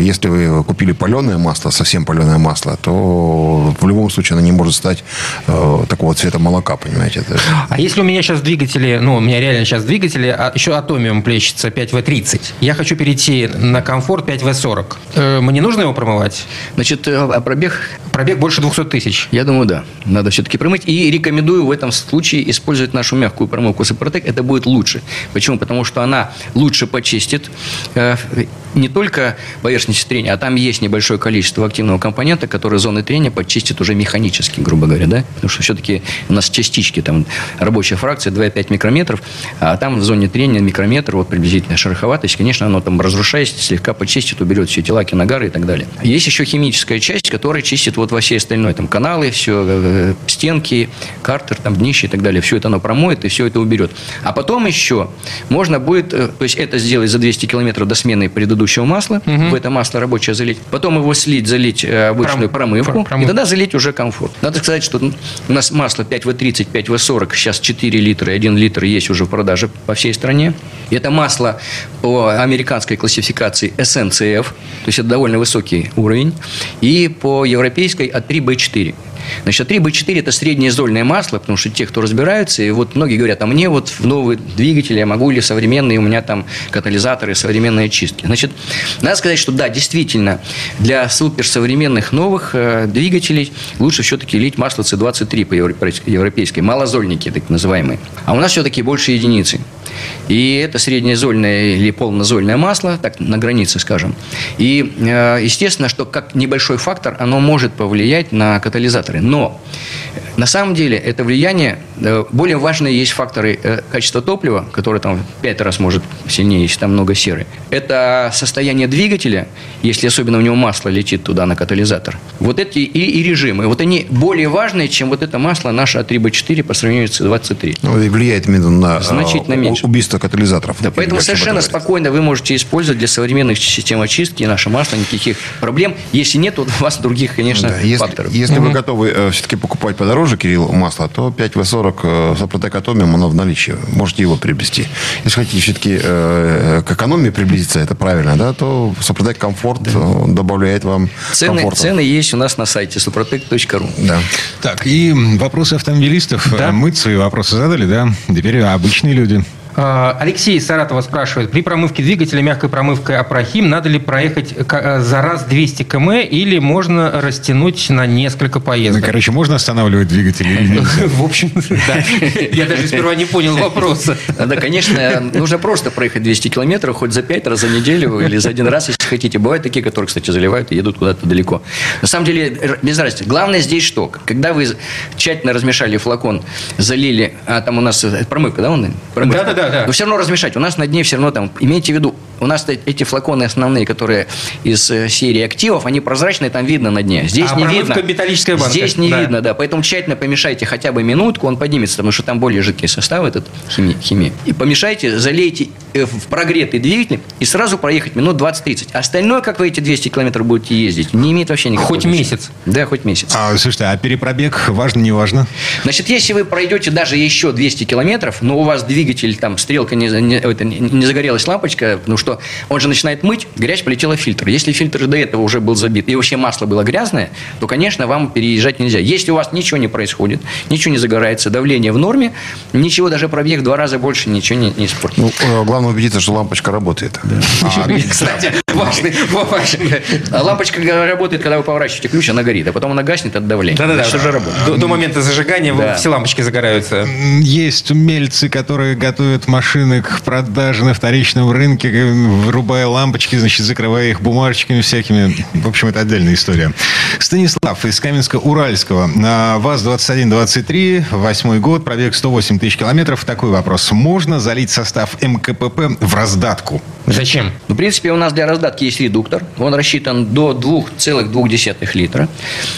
Если вы купили паленое масло, совсем паленое масло, то в любом случае оно не может стать такого цвета молока, понимаете. А если у меня сейчас двигатели, ну, у меня реально сейчас двигатели, а еще атомиум плещется 5В30. Я хочу перейти на комфорт 5В40. Мне нужно его промывать? Значит, а пробег? Пробег больше 200 тысяч. Я думаю, да. Надо все-таки промыть. И рекомендую в этом случае использовать нашу мягкую промывку Супротек. Это будет лучше. Почему? Потому что она лучше почистит не только поверхность трения, а там есть небольшое количество активного компонента, который зоны трения подчистит уже механически, грубо говоря, да? Потому что все-таки у нас частички, там рабочая фракция 2,5 микрометров, а там в зоне трения микрометр, вот приблизительно шероховатость, конечно, оно там разрушается, слегка подчистит, уберет все тела, киногары и так далее. Есть еще химическая часть, которая чистит вот во всей остальной, там каналы, все, стенки, картер, там днище и так далее. Все это оно промоет и все это уберет. А потом еще можно будет, то есть это сделать за 200 километров до смены предыдущего масла, в это масло рабочее залить, потом его слить, залить обычную промывку, и тогда залить уже комфорт. Надо сказать, что у нас масло 5В30, 5В40, сейчас 4 литра и 1 литр есть уже в продаже по всей стране. И это масло по американской классификации SNCF, то есть это довольно высокий уровень, и по европейской A3B4. Значит, А3Б4 – это среднеизольное масло, потому что те, кто разбираются, и вот многие говорят, а мне вот в новый двигатель, я могу, или современные, у меня там катализаторы, современные очистки. Значит, надо сказать, что да, действительно, для суперсовременных новых двигателей лучше все-таки лить масло C23 по европейской, малозольники так называемые. А у нас все-таки больше единицы. И это среднеизольное или полнозольное масло, так, на границе, скажем. И, естественно, что как небольшой фактор, оно может повлиять на катализаторы. Но на самом деле это влияние, более важные есть факторы качества топлива, которое там в 5 раз может сильнее, если там много серы. Это состояние двигателя, если особенно у него масло летит туда на катализатор. Вот эти и режимы, вот они более важные, чем вот это масло наше А3Б4 по сравнению с C23. Ну, и влияет именно на значительно меньше. Убийство катализаторов. Да, поэтому совершенно спокойно вы можете использовать для современных систем очистки наше масло, никаких проблем. Если нет, то у вас других, конечно, да, факторов. Если вы готовы все-таки покупать подороже, Кирилл, масло, то 5В40 Супротек Атомиум, оно в наличии. Можете его приобрести. Если хотите все-таки к экономии приблизиться, это правильно, да, то Супротек Комфорт добавляет вам комфорта. Цены есть у нас на сайте suprotec.ru. Да. Так, и вопросы автомобилистов. Да? Мы свои вопросы задали, да? Теперь обычные люди. Алексей из Саратова спрашивает. При промывке двигателя мягкой промывкой Апрахим надо ли проехать за раз 200 км или можно растянуть на несколько поездок? Ну, короче, можно останавливать двигатель или нет? В общем, да. Я даже сперва не понял вопроса. Да, конечно, нужно просто проехать 200 км хоть за 5 раз за неделю или за один раз, если хотите. Бывают такие, которые, кстати, заливают и едут куда-то далеко. На самом деле, без разницы. Главное здесь что? Когда вы тщательно размешали флакон, залили, а там у нас промывка, да? Да-да-да. Но все равно размешать. У нас на дне все равно там, имейте в виду, у нас эти флаконы основные, которые из серии активов, они прозрачные, там видно на дне. Здесь не видно. Металлическая банка. Здесь не видно, да. Поэтому тщательно помешайте хотя бы минутку, он поднимется, потому что там более жидкий состав этот химии. И помешайте, залейте в прогретый двигатель и сразу проехать минут 20-30. Остальное, как вы эти 200 километров будете ездить, не имеет вообще никакого значения. Хоть месяц. Да, хоть месяц. Слушайте, а перепробег важно, не важно? Значит, если вы пройдете даже еще 200 километров, но у вас двигатель там стрелка, не загорелась лампочка, потому что он же начинает мыть, грязь полетела в фильтр. Если фильтр до этого уже был забит, и вообще масло было грязное, то, конечно, вам переезжать нельзя. Если у вас ничего не происходит, ничего не загорается, давление в норме, ничего, даже пробег в 2 раза больше, ничего не испортит. Ну, главное убедиться, что лампочка работает. Кстати, важный вопрос. Лампочка работает, когда вы поворачиваете ключ, она горит, а потом она гаснет от давления. Да-да-да. До момента зажигания все лампочки загораются. Есть умельцы, которые готовят машины к продаже на вторичном рынке, вырубая лампочки, значит, закрывая их бумажечками всякими. В общем, это отдельная история. Станислав из Каменска-Уральского. ВАЗ-2123, 8-й год, пробег 108 тысяч километров. Такой вопрос. Можно залить состав МКПП в раздатку? Зачем? В принципе, у нас для раздатки есть редуктор. Он рассчитан до 2,2 литра.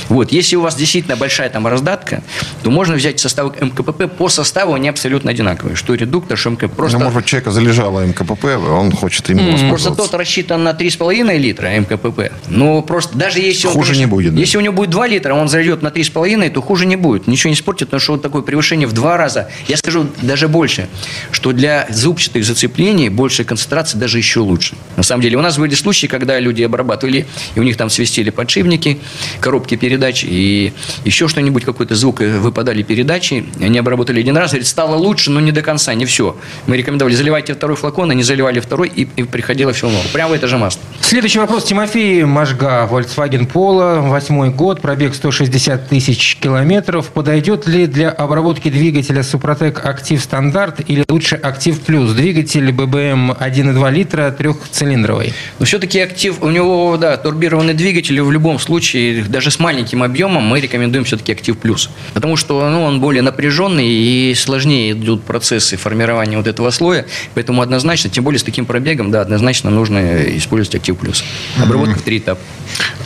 Вот. Если у вас действительно большая там раздатка, то можно взять составы МКПП. По составу они абсолютно одинаковые. Что редуктор, что МКПП. Просто... может быть, человека залежало МКПП, он хочет им воспользоваться. Просто тот рассчитан на 3,5 литра МКПП. Но просто даже если... хуже не будет. Да? Если у него будет 2 литра, он зайдет на 3,5, то хуже не будет. Ничего не испортит, потому что вот такое превышение в 2 раза. Я скажу даже больше, что для зубчатых зацеплений большая концентрация даже еще лучше. На самом деле, у нас были случаи, когда люди обрабатывали, и у них там свистели подшипники, коробки передач, и еще что-нибудь, какой-то звук, выпадали передачи, они обработали 1 раз, говорит, стало лучше, но не до конца, не все. Мы рекомендовали, заливайте 2 флакон, они заливали 2, и приходило все новое. Прямо это же масло. Следующий вопрос. Тимофей Можга, Volkswagen Polo, 8-й год, пробег 160 тысяч километров. Подойдет ли для обработки двигателя Супротек Актив Стандарт или лучше Актив Плюс? Двигатель ББМ 1,2 литра, 3-цилиндровый. все-таки актив, у него, да, турбированный двигатель, в любом случае, даже с маленьким объемом мы рекомендуем все-таки актив плюс. Потому что, ну, он более напряженный и сложнее идут процессы формирования вот этого слоя. Поэтому однозначно, тем более с таким пробегом, да, однозначно нужно использовать актив плюс. Обработка в три этапа.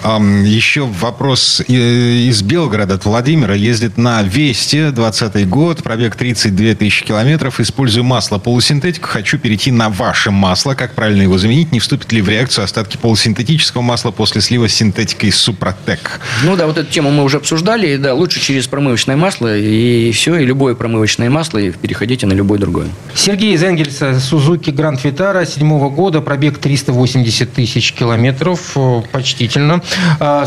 Еще вопрос из Белгорода, от Владимира. Ездит на Весте, 20-й год, пробег 32 тысячи километров. Использую масло полусинтетику. Хочу перейти на ваше масло. Как правильно его заменить? Не вступит ли в реакцию остатки полусинтетического масла после слива с синтетикой Супротек? Ну да, вот эту тему мы уже обсуждали. Да, лучше через промывочное масло и все, и любое промывочное масло, и переходите на любое другое. Сергей из Энгельса, Suzuki Grand Vitara, 7-го года, пробег 380 тысяч километров, почтительно.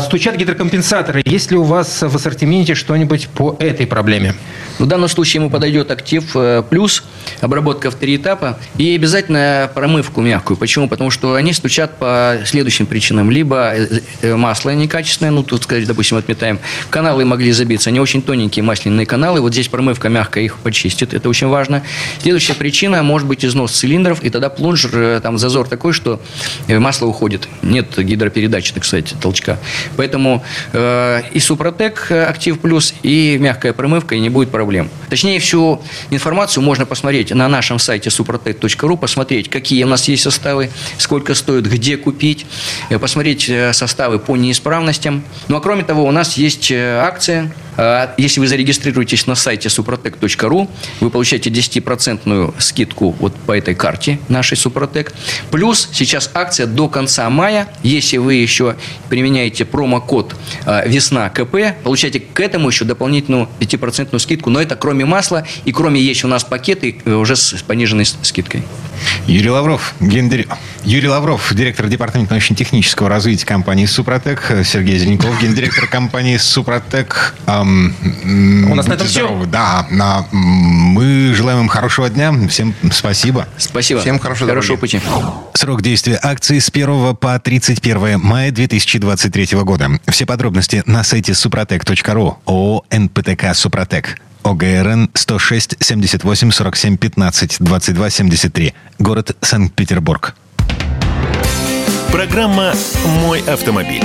Стучат гидрокомпенсаторы. Есть ли у вас в ассортименте что-нибудь по этой проблеме? В данном случае ему подойдет актив плюс, обработка в три этапа и обязательно промывку мягкую. Почему? Потому что они стучат по следующим причинам. Либо масло некачественное, ну, тут, допустим, отметаем. Каналы могли забиться. Они очень тоненькие масляные каналы. Вот здесь промывка мягкая их почистит. Это очень важно. Следующая причина может быть износ цилиндров. И тогда плунжер, там зазор такой, что масло уходит. Нет гидропередачи, так сказать, толчка. Поэтому и Супротек актив плюс, и мягкая промывка, и не будет проблем. Точнее, всю информацию можно посмотреть на нашем сайте suprotec.ru, посмотреть, какие у нас есть составы, сколько стоит, где купить, посмотреть составы по неисправностям. Ну, а кроме того, у нас есть акция. Если вы зарегистрируетесь на сайте suprotec.ru, вы получаете 10% скидку вот по этой карте нашей Супротек. Плюс сейчас акция до конца мая. Если вы еще применяете промокод «Весна КП», получаете к этому еще дополнительную 5% скидку. Но это кроме масла и кроме есть у нас пакеты уже с пониженной скидкой. Юрий Лавров, директор департамента научно-технического развития компании «Супротек». Сергей Зеленков, гендиректор компании «Супротек». У нас на этом все. Да, мы желаем им хорошего дня. Всем спасибо. Спасибо. Всем хорошего пути. Срок действия акции с 1 по 31 мая 2023 года. Все подробности на сайте suprotec.ru. ООО «НПТК Супротек». ОГРН 106-78-47-15-22-73. Город Санкт-Петербург. Программа «Мой автомобиль».